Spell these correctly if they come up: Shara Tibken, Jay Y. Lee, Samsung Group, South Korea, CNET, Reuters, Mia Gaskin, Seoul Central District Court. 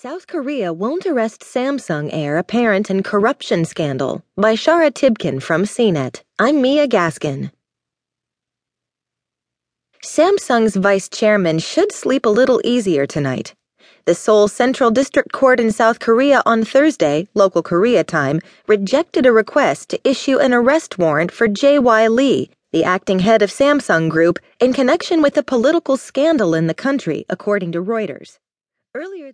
South Korea won't arrest Samsung heir apparent in corruption scandal by Shara Tibken from CNET. I'm Mia Gaskin. Samsung's vice chairman should sleep a little easier tonight. The Seoul Central District Court in South Korea on Thursday, local Korea time, rejected a request to issue an arrest warrant for Jay Y. Lee, the acting head of Samsung Group, in connection with a political scandal in the country, according to Reuters. Earlier